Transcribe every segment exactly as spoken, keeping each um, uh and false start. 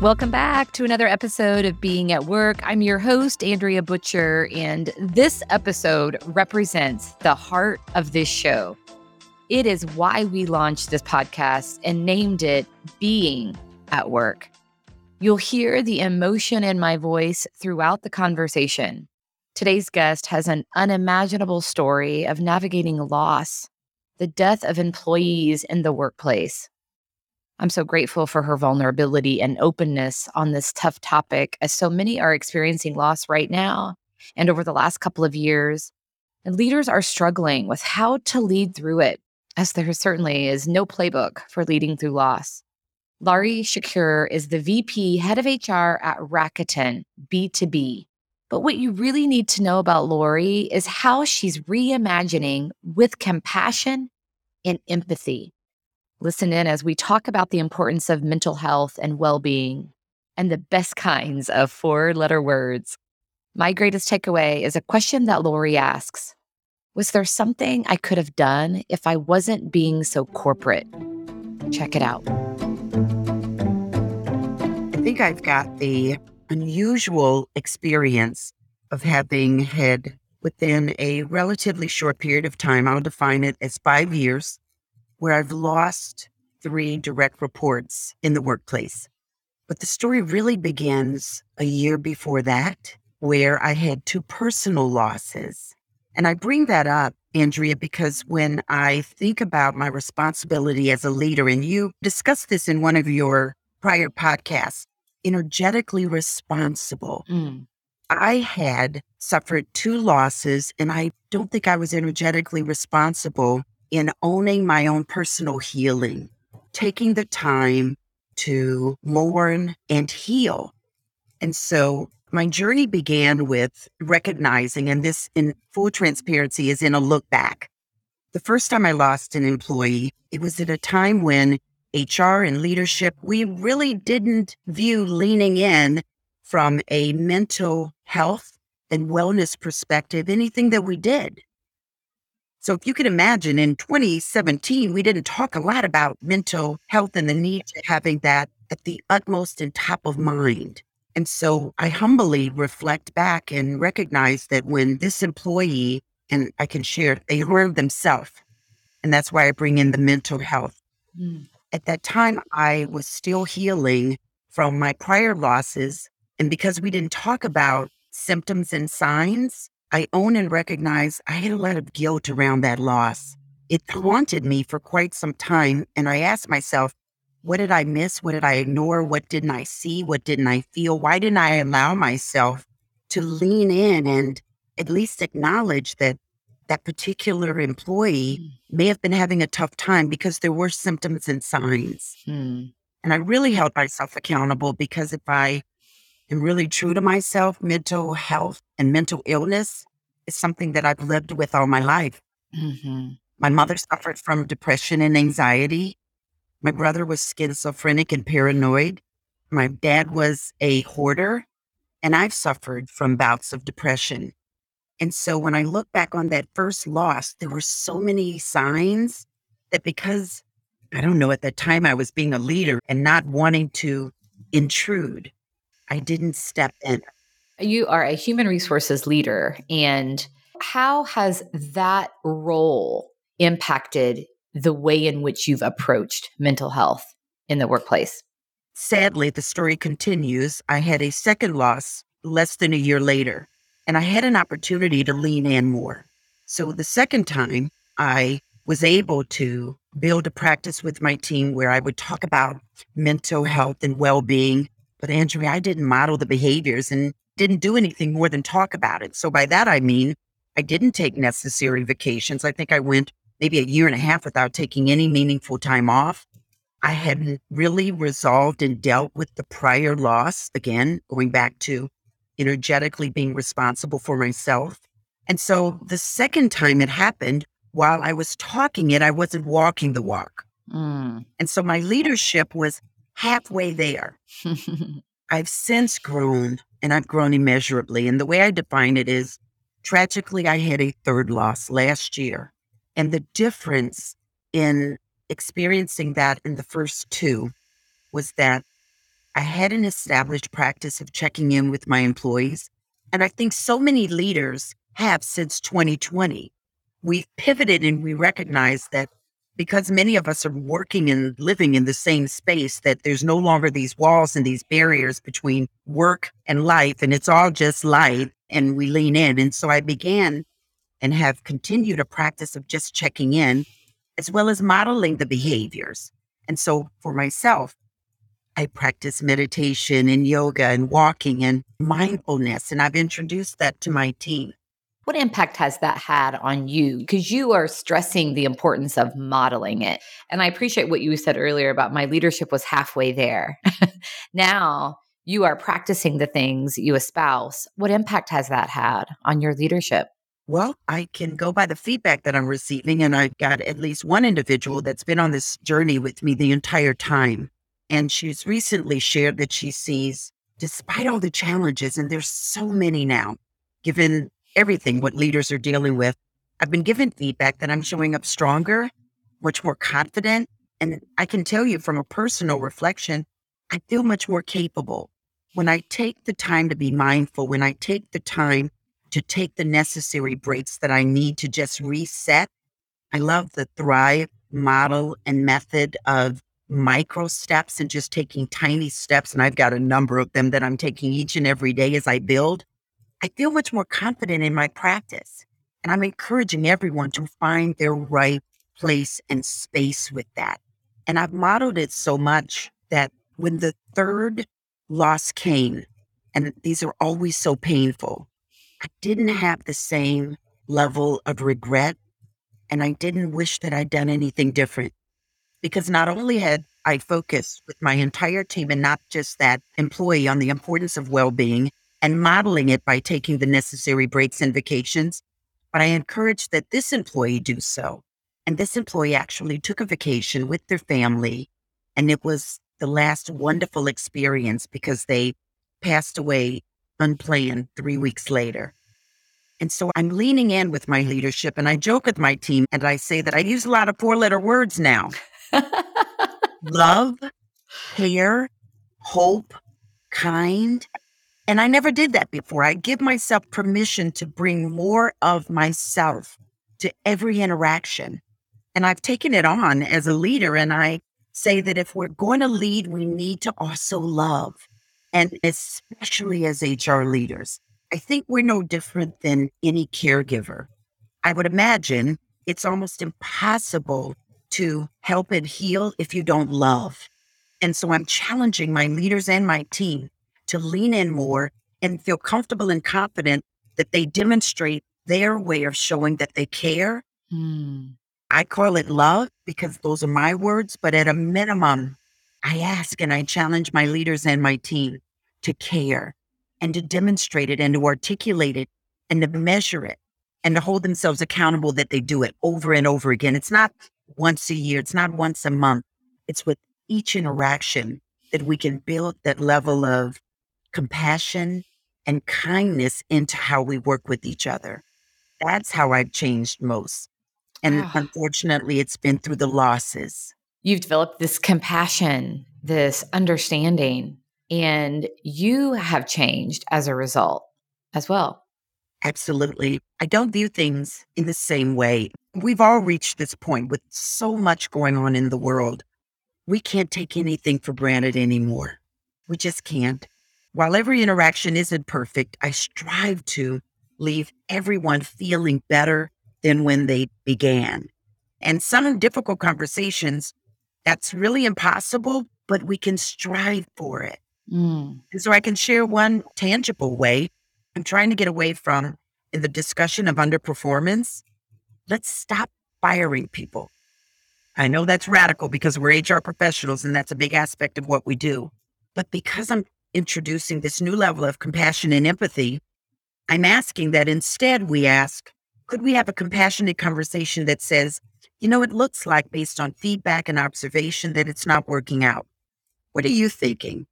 Welcome back to another episode of Being at Work. I'm your host, Andrea Butcher, and this episode represents the heart of this show. It is why we launched this podcast and named it Being at Work. You'll hear the emotion in my voice throughout the conversation. Today's guest has an unimaginable story of navigating loss, the death of employees in the workplace. I'm so grateful for her vulnerability and openness on this tough topic, as so many are experiencing loss right now and over the last couple of years. And leaders are struggling with how to lead through it, as there certainly is no playbook for leading through loss. Laurie Shakur is the V P, head of H R at Rakuten B two B. But what you really need to know about Laurie is how she's reimagining with compassion and empathy. Listen in as we talk about the importance of mental health and well-being and the best kinds of four-letter words. My greatest takeaway is a question that Laurie asks. Was there something I could have done if I wasn't being so corporate? Check it out. I think I've got the unusual experience of having had, within a relatively short period of time, I'll define it as five years, where I've lost three direct reports in the workplace. But the story really begins a year before that, where I had two personal losses. And I bring that up, Andrea, because when I think about my responsibility as a leader, and you discussed this in one of your prior podcasts, energetically responsible. Mm. I had suffered two losses, and I don't think I was energetically responsible in owning my own personal healing, taking the time to mourn and heal. And so my journey began with recognizing, and this in full transparency is in a look back. The first time I lost an employee, it was at a time when H R and leadership, we really didn't view leaning in from a mental health and wellness perspective, anything that we did. So if you can imagine, in twenty seventeen, we didn't talk a lot about mental health and the need to having that at the utmost and top of mind. And so I humbly reflect back and recognize that when this employee, and I can share, they harmed themselves. And that's why I bring in the mental health. Mm. At that time, I was still healing from my prior losses. And because we didn't talk about symptoms and signs, I own and recognize I had a lot of guilt around that loss. It haunted me for quite some time. And I asked myself, what did I miss? What did I ignore? What didn't I see? What didn't I feel? Why didn't I allow myself to lean in and at least acknowledge that that particular employee may have been having a tough time because there were symptoms and signs. Hmm. And I really held myself accountable, because if I am really true to myself, mental health and mental illness is something that I've lived with all my life. Mm-hmm. My mother suffered from depression and anxiety. My brother was schizophrenic and paranoid. My dad was a hoarder, and I've suffered from bouts of depression. And so when I look back on that first loss, there were so many signs that, because, I don't know, at that time I was being a leader and not wanting to intrude, I didn't step in. You are a human resources leader. And how has that role impacted the way in which you've approached mental health in the workplace? Sadly, the story continues. I had a second loss less than a year later. And I had an opportunity to lean in more. So the second time, I was able to build a practice with my team where I would talk about mental health and well-being. But Andrea, I didn't model the behaviors and didn't do anything more than talk about it. So by that, I mean, I didn't take necessary vacations. I think I went maybe a year and a half without taking any meaningful time off. I hadn't really resolved and dealt with the prior loss, again, going back to energetically being responsible for myself. And so the second time it happened, while I was talking it, I wasn't walking the walk. Mm. And so my leadership was halfway there. I've since grown, and I've grown immeasurably. And the way I define it is, tragically, I had a third loss last year. And the difference in experiencing that in the first two was that I had an established practice of checking in with my employees, and I think so many leaders have since twenty twenty. We've pivoted and we recognize that because many of us are working and living in the same space, that there's no longer these walls and these barriers between work and life, and it's all just life, and we lean in. And so I began and have continued a practice of just checking in, as well as modeling the behaviors. And so for myself, I practice meditation and yoga and walking and mindfulness, and I've introduced that to my team. What impact has that had on you? Because you are stressing the importance of modeling it. And I appreciate what you said earlier about my leadership was halfway there. Now you are practicing the things you espouse. What impact has that had on your leadership? Well, I can go by the feedback that I'm receiving. And I've got at least one individual that's been on this journey with me the entire time. And she's recently shared that she sees, despite all the challenges, and there's so many now, given everything what leaders are dealing with, I've been given feedback that I'm showing up stronger, much more confident. And I can tell you from a personal reflection, I feel much more capable. When I take the time to be mindful, when I take the time to take the necessary breaks that I need to just reset, I love the Thrive model and method of micro steps and just taking tiny steps. And I've got a number of them that I'm taking each and every day as I build. I feel much more confident in my practice, and I'm encouraging everyone to find their right place and space with that. And I've modeled it so much that when the third loss came, and these are always so painful, I didn't have the same level of regret, and I didn't wish that I'd done anything different, because not only had I focused with my entire team and not just that employee on the importance of well-being, and modeling it by taking the necessary breaks and vacations, but I encouraged that this employee do so. And this employee actually took a vacation with their family, and it was the last wonderful experience because they passed away unplanned three weeks later. And so I'm leaning in with my leadership, and I joke with my team, and I say that I use a lot of four-letter words now. Love, care, hope, kind. And I never did that before. I give myself permission to bring more of myself to every interaction. And I've taken it on as a leader. And I say that if we're going to lead, we need to also love. And especially as H R leaders, I think we're no different than any caregiver. I would imagine it's almost impossible to help and heal if you don't love. And so I'm challenging my leaders and my team to lean in more and feel comfortable and confident that they demonstrate their way of showing that they care. Mm. I call it love because those are my words, but at a minimum, I ask and I challenge my leaders and my team to care and to demonstrate it and to articulate it and to measure it and to hold themselves accountable that they do it over and over again. It's not once a year. It's not once a month. It's with each interaction that we can build that level of compassion and kindness into how we work with each other. That's how I've changed most. And oh. Unfortunately, it's been through the losses. You've developed this compassion, this understanding, and you have changed as a result as well. Absolutely. I don't view things in the same way. We've all reached this point with so much going on in the world. We can't take anything for granted anymore. We just can't. While every interaction isn't perfect, I strive to leave everyone feeling better than when they began. And some difficult conversations, that's really impossible, but we can strive for it. Mm. And so I can share one tangible way. I'm trying to get away from in the discussion of underperformance. Let's stop firing people. I know that's radical because we're H R professionals and that's a big aspect of what we do. But because I'm introducing this new level of compassion and empathy, I'm asking that instead we ask, could we have a compassionate conversation that says, you know, it looks like based on feedback and observation that it's not working out. What are you thinking?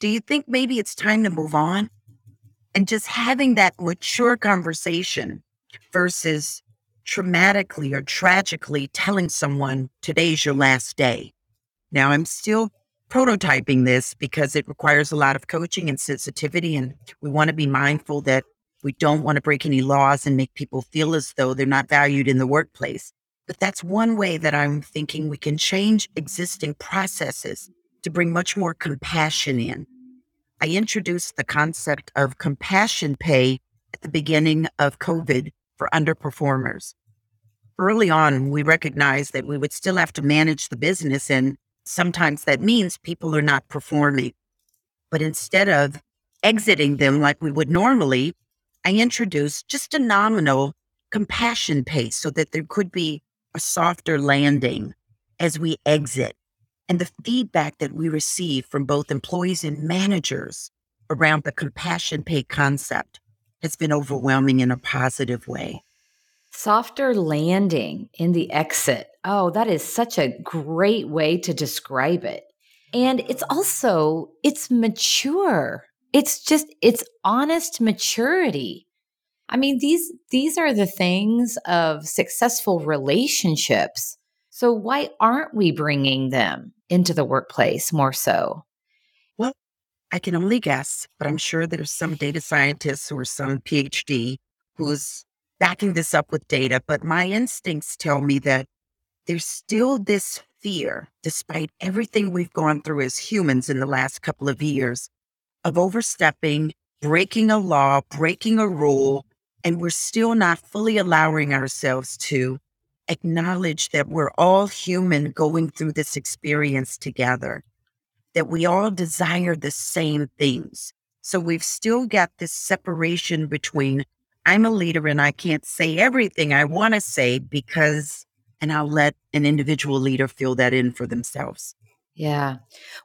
Do you think maybe it's time to move on? And just having that mature conversation versus traumatically or tragically telling someone today's your last day. Now I'm still prototyping this because it requires a lot of coaching and sensitivity. And we want to be mindful that we don't want to break any laws and make people feel as though they're not valued in the workplace. But that's one way that I'm thinking we can change existing processes to bring much more compassion in. I introduced the concept of compassion pay at the beginning of COVID for underperformers. Early on, we recognized that we would still have to manage the business, and sometimes that means people are not performing. But instead of exiting them like we would normally, I introduced just a nominal compassion pay so that there could be a softer landing as we exit. And the feedback that we receive from both employees and managers around the compassion pay concept has been overwhelming in a positive way. Softer landing in the exit. Oh, that is such a great way to describe it. And it's also, it's mature. It's just, it's honest maturity. I mean, these these are the things of successful relationships. So why aren't we bringing them into the workplace more so? Well, I can only guess, but I'm sure there's some data scientists or some P H D who's backing this up with data. But my instincts tell me that there's still this fear, despite everything we've gone through as humans in the last couple of years, of overstepping, breaking a law, breaking a rule, and we're still not fully allowing ourselves to acknowledge that we're all human going through this experience together, that we all desire the same things. So we've still got this separation between I'm a leader and I can't say everything I want to say because, and I'll let an individual leader fill that in for themselves. Yeah.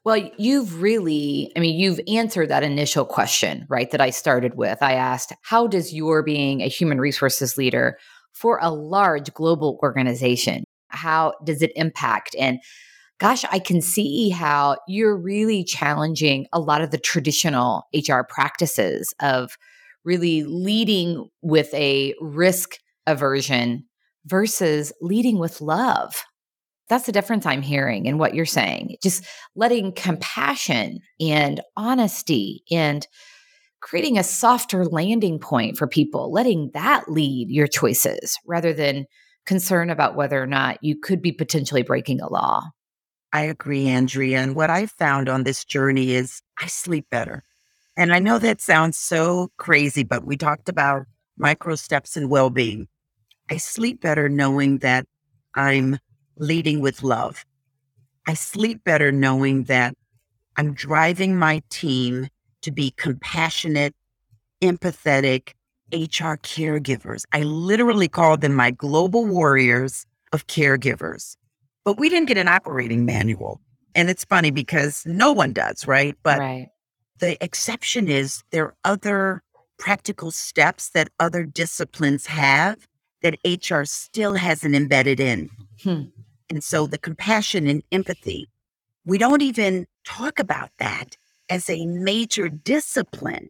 Well, you've really, I mean, you've answered that initial question, right, that I started with. I asked, how does your being a human resources leader for a large global organization, how does it impact? And gosh, I can see how you're really challenging a lot of the traditional H R practices of really leading with a risk aversion versus leading with love. That's the difference I'm hearing in what you're saying. Just letting compassion and honesty and creating a softer landing point for people, letting that lead your choices rather than concern about whether or not you could be potentially breaking a law. I agree, Andrea. And what I found on this journey is I sleep better. And I know that sounds so crazy, but we talked about micro steps in well-being. I sleep better knowing that I'm leading with love. I sleep better knowing that I'm driving my team to be compassionate, empathetic H R caregivers. I literally call them my global warriors of caregivers. But we didn't get an operating manual. And it's funny because no one does, right? But right. The exception is there are other practical steps that other disciplines have that H R still hasn't embedded in. Hmm. And so the compassion and empathy, we don't even talk about that as a major discipline.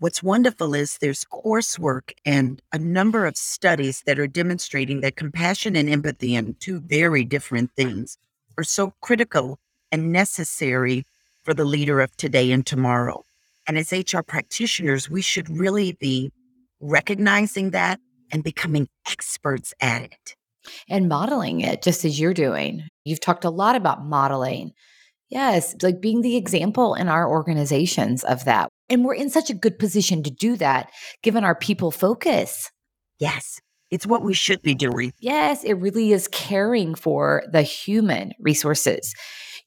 What's wonderful is there's coursework and a number of studies that are demonstrating that compassion and empathy, and two very different things, are so critical and necessary for the leader of today and tomorrow. And as H R practitioners, we should really be recognizing that and becoming experts at it. And modeling it, just as you're doing. You've talked a lot about modeling. Yes, like being the example in our organizations of that. And we're in such a good position to do that, given our people focus. Yes, it's what we should be doing. Yes, it really is caring for the human resources.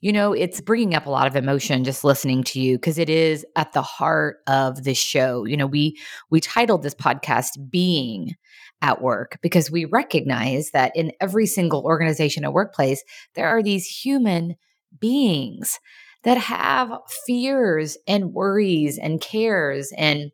You know, it's bringing up a lot of emotion just listening to you because it is at the heart of the show. You know, we we titled this podcast Being at Work because we recognize that in every single organization or workplace, there are these human beings that have fears and worries and cares and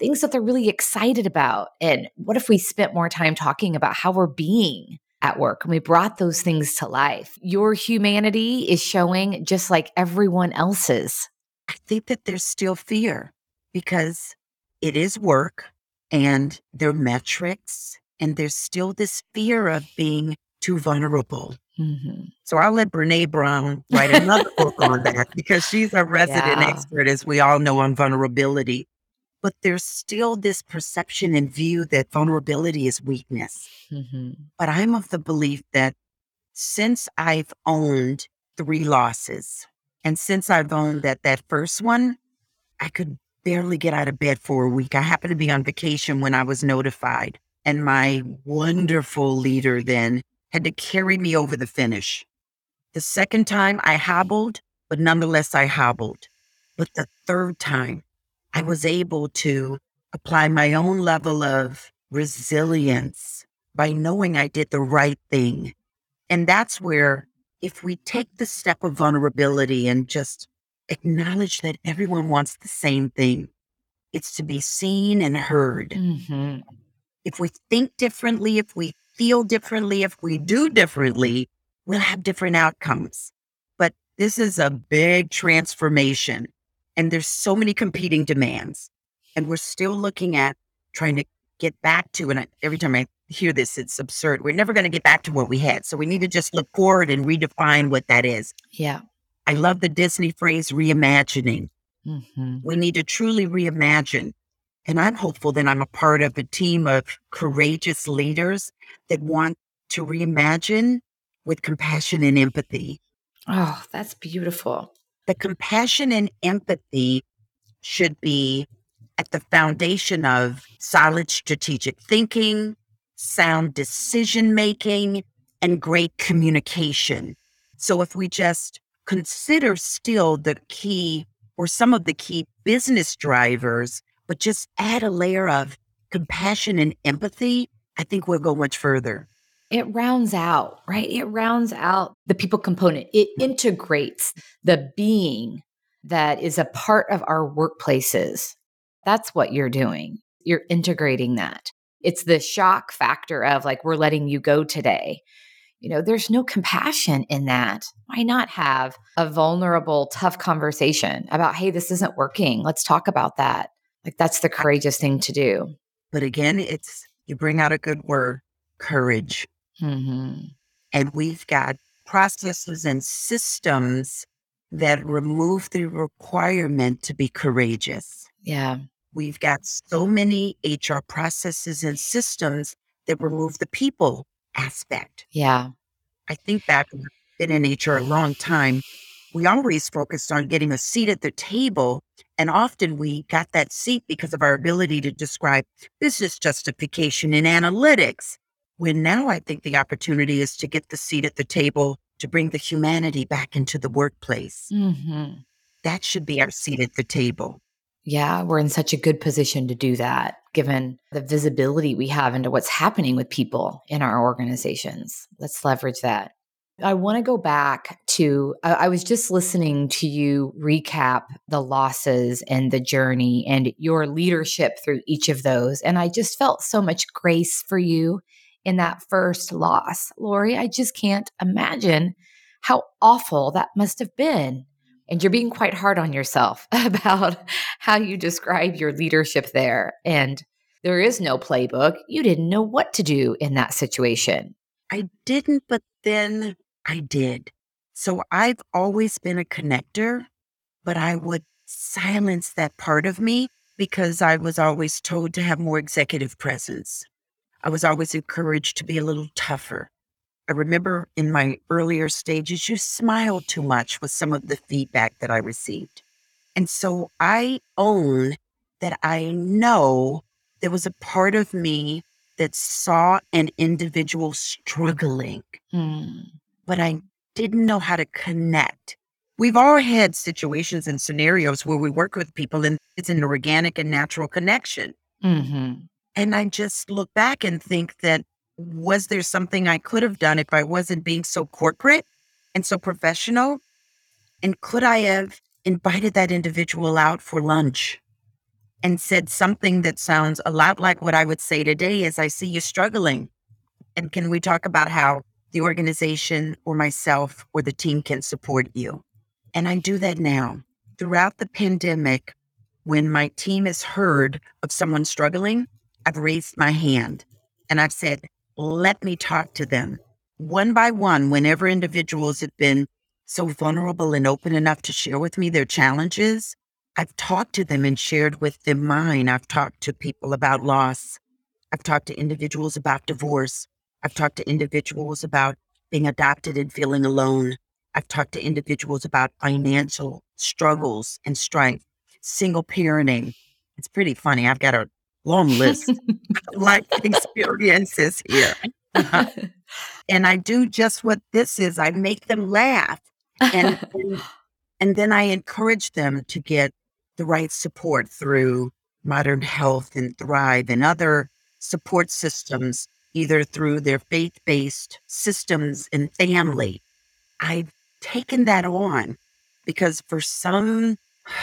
things that they're really excited about. And what if we spent more time talking about how we're being at work and we brought those things to life? Your humanity is showing just like everyone else's. I think that there's still fear because it is work and there are metrics and there's still this fear of being too vulnerable. Mm-hmm. So I'll let Brene Brown write another book on that, because she's a resident yeah. expert, as we all know, on vulnerability. But there's still this perception and view that vulnerability is weakness. Mm-hmm. But I'm of the belief that since I've owned three losses, and since I've owned that that first one, I could barely get out of bed for a week. I happened to be on vacation when I was notified. And my wonderful leader then had to carry me over the finish. The second time I hobbled, but nonetheless I hobbled. But the third time, I was able to apply my own level of resilience by knowing I did the right thing. And that's where, if we take the step of vulnerability and just acknowledge that everyone wants the same thing, it's to be seen and heard. Mm-hmm. If we think differently, if we feel differently, if we do differently, we'll have different outcomes. But this is a big transformation. And there's so many competing demands, and we're still looking at trying to get back to, and I, every time I hear this, it's absurd. We're never going to get back to what we had. So we need to just look forward and redefine what that is. Yeah. I love the Disney phrase, reimagining. Mm-hmm. We need to truly reimagine. And I'm hopeful that I'm a part of a team of courageous leaders that want to reimagine with compassion and empathy. Oh, that's beautiful. The compassion and empathy should be at the foundation of solid strategic thinking, sound decision-making, and great communication. So if we just consider still the key or some of the key business drivers, but just add a layer of compassion and empathy, I think we'll go much further. It rounds out, right? It rounds out the people component. It integrates the being that is a part of our workplaces. That's what you're doing. You're integrating that. It's the shock factor of like, we're letting you go today. You know, there's no compassion in that. Why not have a vulnerable, tough conversation about, hey, this isn't working. Let's talk about that. Like, that's the courageous thing to do. But again, it's, you bring out a good word, courage. Mm-hmm. And we've got processes and systems that remove the requirement to be courageous. Yeah. We've got so many H R processes and systems that remove the people aspect. Yeah. I think back, I've been in H R a long time. We always focused on getting a seat at the table. And often we got that seat because of our ability to describe business justification and analytics. When now I think the opportunity is to get the seat at the table to bring the humanity back into the workplace. Mm-hmm. That should be our seat at the table. Yeah, we're in such a good position to do that, given the visibility we have into what's happening with people in our organizations. Let's leverage that. I want to go back to, I, I was just listening to you recap the losses and the journey and your leadership through each of those. And I just felt so much grace for you in that first loss. Laurie, I just can't imagine how awful that must have been. And you're being quite hard on yourself about how you describe your leadership there. And there is no playbook. You didn't know what to do in that situation. I didn't, but then I did. So I've always been a connector, but I would silence that part of me because I was always told to have more executive presence. I was always encouraged to be a little tougher. I remember in my earlier stages, you smile too much with some of the feedback that I received. And so I own that I know there was a part of me that saw an individual struggling, mm. but I didn't know how to connect. We've all had situations and scenarios where we work with people and it's an organic and natural connection. Mm-hmm. And I just look back and think that, was there something I could have done if I wasn't being so corporate and so professional? And could I have invited that individual out for lunch and said something that sounds a lot like what I would say today is, I see you struggling. And can we talk about how the organization or myself or the team can support you? And I do that now. Throughout the pandemic, when my team has heard of someone struggling, I've raised my hand and I've said, let me talk to them. one by one, whenever individuals have been so vulnerable and open enough to share with me their challenges, I've talked to them and shared with them mine. I've talked to people about loss. I've talked to individuals about divorce. I've talked to individuals about being adopted and feeling alone. I've talked to individuals about financial struggles and strife, single parenting. It's pretty funny. I've got a long list of life experiences here. Uh-huh. And I do just what this is. I make them laugh. And, and, and then I encourage them to get the right support through Modern Health and Thrive and other support systems, either through their faith-based systems and family. I've taken that on because for some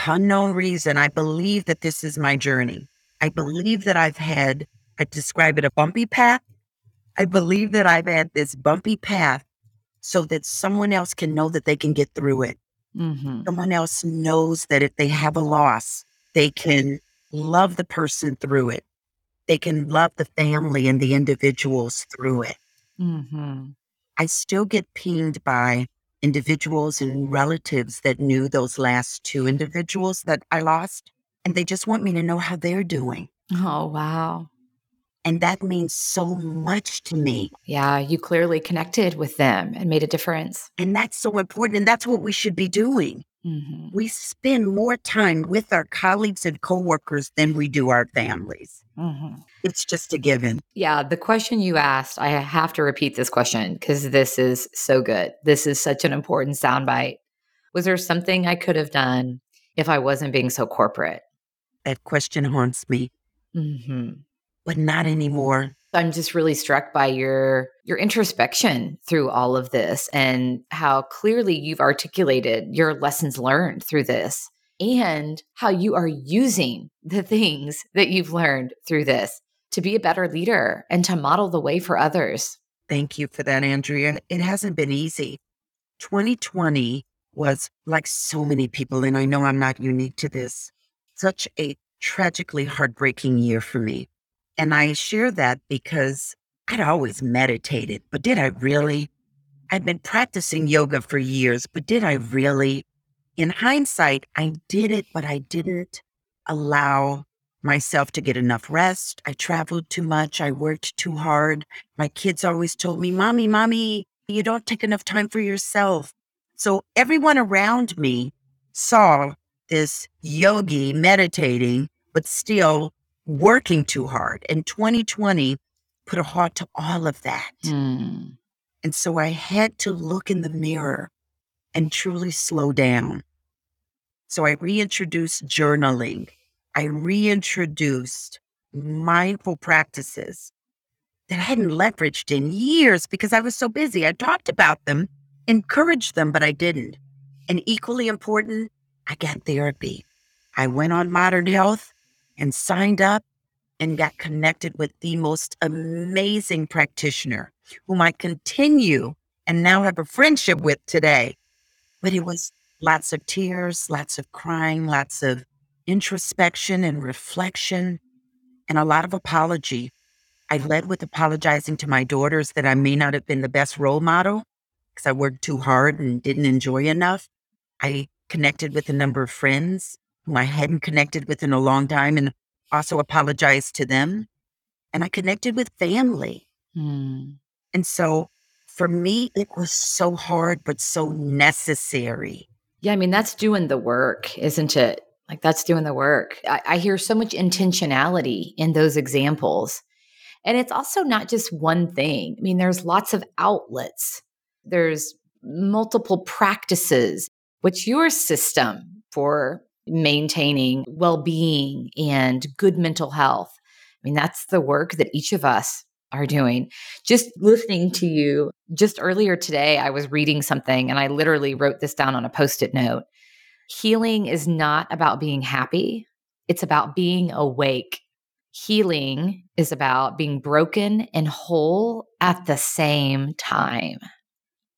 unknown reason, I believe that this is my journey. I believe that I've had, I describe it a bumpy path. I believe that I've had this bumpy path so that someone else can know that they can get through it. Mm-hmm. Someone else knows that if they have a loss, they can love the person through it. They can love the family and the individuals through it. Mm-hmm. I still get pinged by individuals and relatives that knew those last two individuals that I lost, and they just want me to know how they're doing. Oh, wow. And that means so much to me. Yeah, you clearly connected with them and made a difference. And that's so important. And that's what we should be doing. Mm-hmm. We spend more time with our colleagues and coworkers than we do our families. Mm-hmm. It's just a given. Yeah. The question you asked, I have to repeat this question because this is so good. This is such an important soundbite. Was there something I could have done if I wasn't being so corporate? That question haunts me. Mm-hmm. But not anymore. I'm just really struck by your your introspection through all of this and how clearly you've articulated your lessons learned through this and how you are using the things that you've learned through this to be a better leader and to model the way for others. Thank you for that, Andrea. It hasn't been easy. twenty twenty was, like so many people, and I know I'm not unique to this, such a tragically heartbreaking year for me. And I share that because I'd always meditated, but did I really? I'd been practicing yoga for years, but did I really? In hindsight, I did it, but I didn't allow myself to get enough rest. I traveled too much. I worked too hard. My kids always told me, Mommy, Mommy, you don't take enough time for yourself. So everyone around me saw this yogi meditating, but still working too hard. And twenty twenty put a halt to all of that. Mm. And so I had to look in the mirror and truly slow down. So I reintroduced journaling. I reintroduced mindful practices that I hadn't leveraged in years because I was so busy. I talked about them, encouraged them, but I didn't. And equally important, I got therapy. I went on Modern Health and signed up and got connected with the most amazing practitioner whom I continue and now have a friendship with today. But it was lots of tears, lots of crying, lots of introspection and reflection, and a lot of apology. I led with apologizing to my daughters that I may not have been the best role model because I worked too hard and didn't enjoy enough. I connected with a number of friends who I hadn't connected with in a long time and also apologized to them. And I connected with family. Mm. And so for me, it was so hard, but so necessary. Yeah, I mean, that's doing the work, isn't it? Like that's doing the work. I, I hear so much intentionality in those examples. And it's also not just one thing. I mean, there's lots of outlets. There's multiple practices. What's your system for maintaining well-being and good mental health? I mean, that's the work that each of us are doing. Just listening to you, just earlier today, I was reading something and I literally wrote this down on a Post-it note. Healing is not about being happy. It's about being awake. Healing is about being broken and whole at the same time.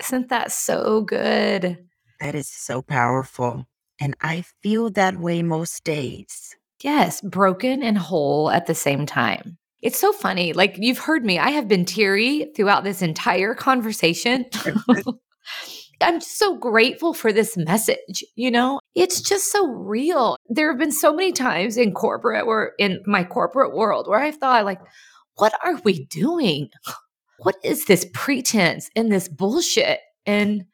Isn't that so good? That is so powerful. And I feel that way most days. Yes, broken and whole at the same time. It's so funny. Like, you've heard me. I have been teary throughout this entire conversation. I'm just so grateful for this message. You know, it's just so real. There have been so many times in corporate or in my corporate world where I've thought, like, what are we doing? What is this pretense and this bullshit? And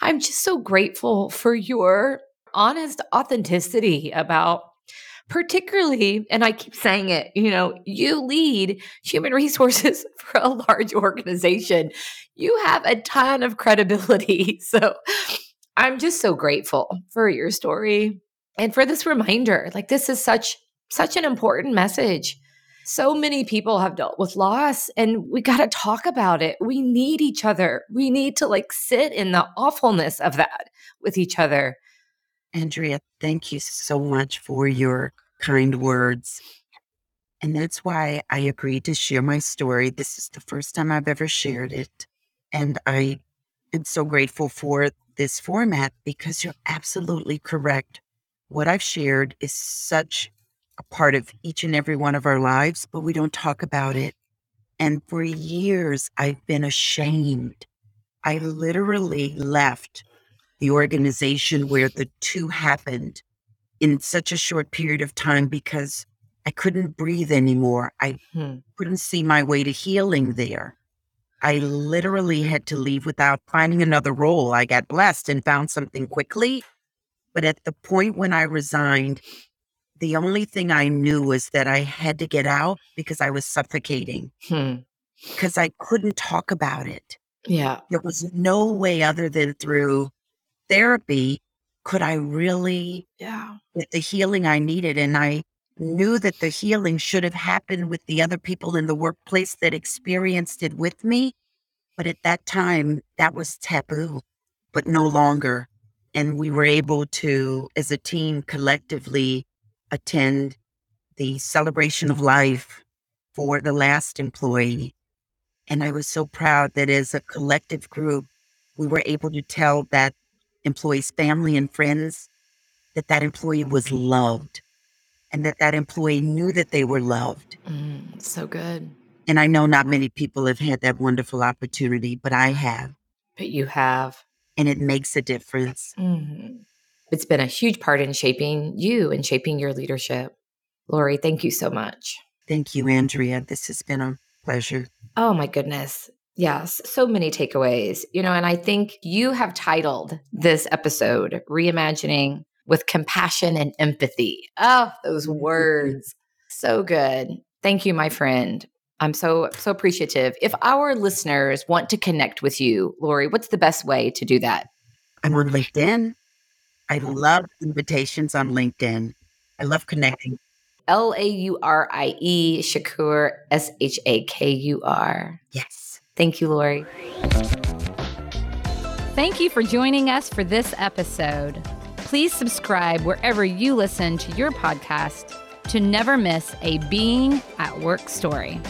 I'm just so grateful for your honest authenticity about, particularly, and I keep saying it, you know, you lead human resources for a large organization. You have a ton of credibility. So I'm just so grateful for your story and for this reminder. Like, this is such, such an important message. So many people have dealt with loss, and we got to talk about it. We need each other. We need to like sit in the awfulness of that with each other. Andrea, thank you so much for your kind words. And that's why I agreed to share my story. This is the first time I've ever shared it. And I am so grateful for this format because you're absolutely correct. What I've shared is such a part of each and every one of our lives, but we don't talk about it. And for years, I've been ashamed. I literally left the organization where the two happened in such a short period of time because I couldn't breathe anymore. I hmm. couldn't see my way to healing there. I literally had to leave without finding another role. I got blessed and found something quickly. But at the point when I resigned, the only thing I knew was that I had to get out because I was suffocating. Hmm. Because I couldn't talk about it. Yeah. There was no way other than through therapy could I really yeah. get the healing I needed. And I knew that the healing should have happened with the other people in the workplace that experienced it with me. But at that time, that was taboo, but no longer. And we were able to, as a team, collectively attend the celebration of life for the last employee. And I was so proud that as a collective group, we were able to tell that employee's family and friends that that employee was loved and that that employee knew that they were loved. Mm, so good. And I know not many people have had that wonderful opportunity, but I have. But you have. And it makes a difference. Mm-hmm. It's been a huge part in shaping you and shaping your leadership. Laurie, thank you so much. Thank you, Andrea. This has been a pleasure. Oh my goodness. Yes, so many takeaways, you know, and I think you have titled this episode, Reimagining with Compassion and Empathy. Oh, those words. So good. Thank you, my friend. I'm so, so appreciative. If our listeners want to connect with you, Laurie, what's the best way to do that? I'm on LinkedIn. I love invitations on LinkedIn. I love connecting. L A U R I E, Shakur, S H A K U R. Yes. Thank you, Laurie. Thank you for joining us for this episode. Please subscribe wherever you listen to your podcast to never miss a Being at Work story.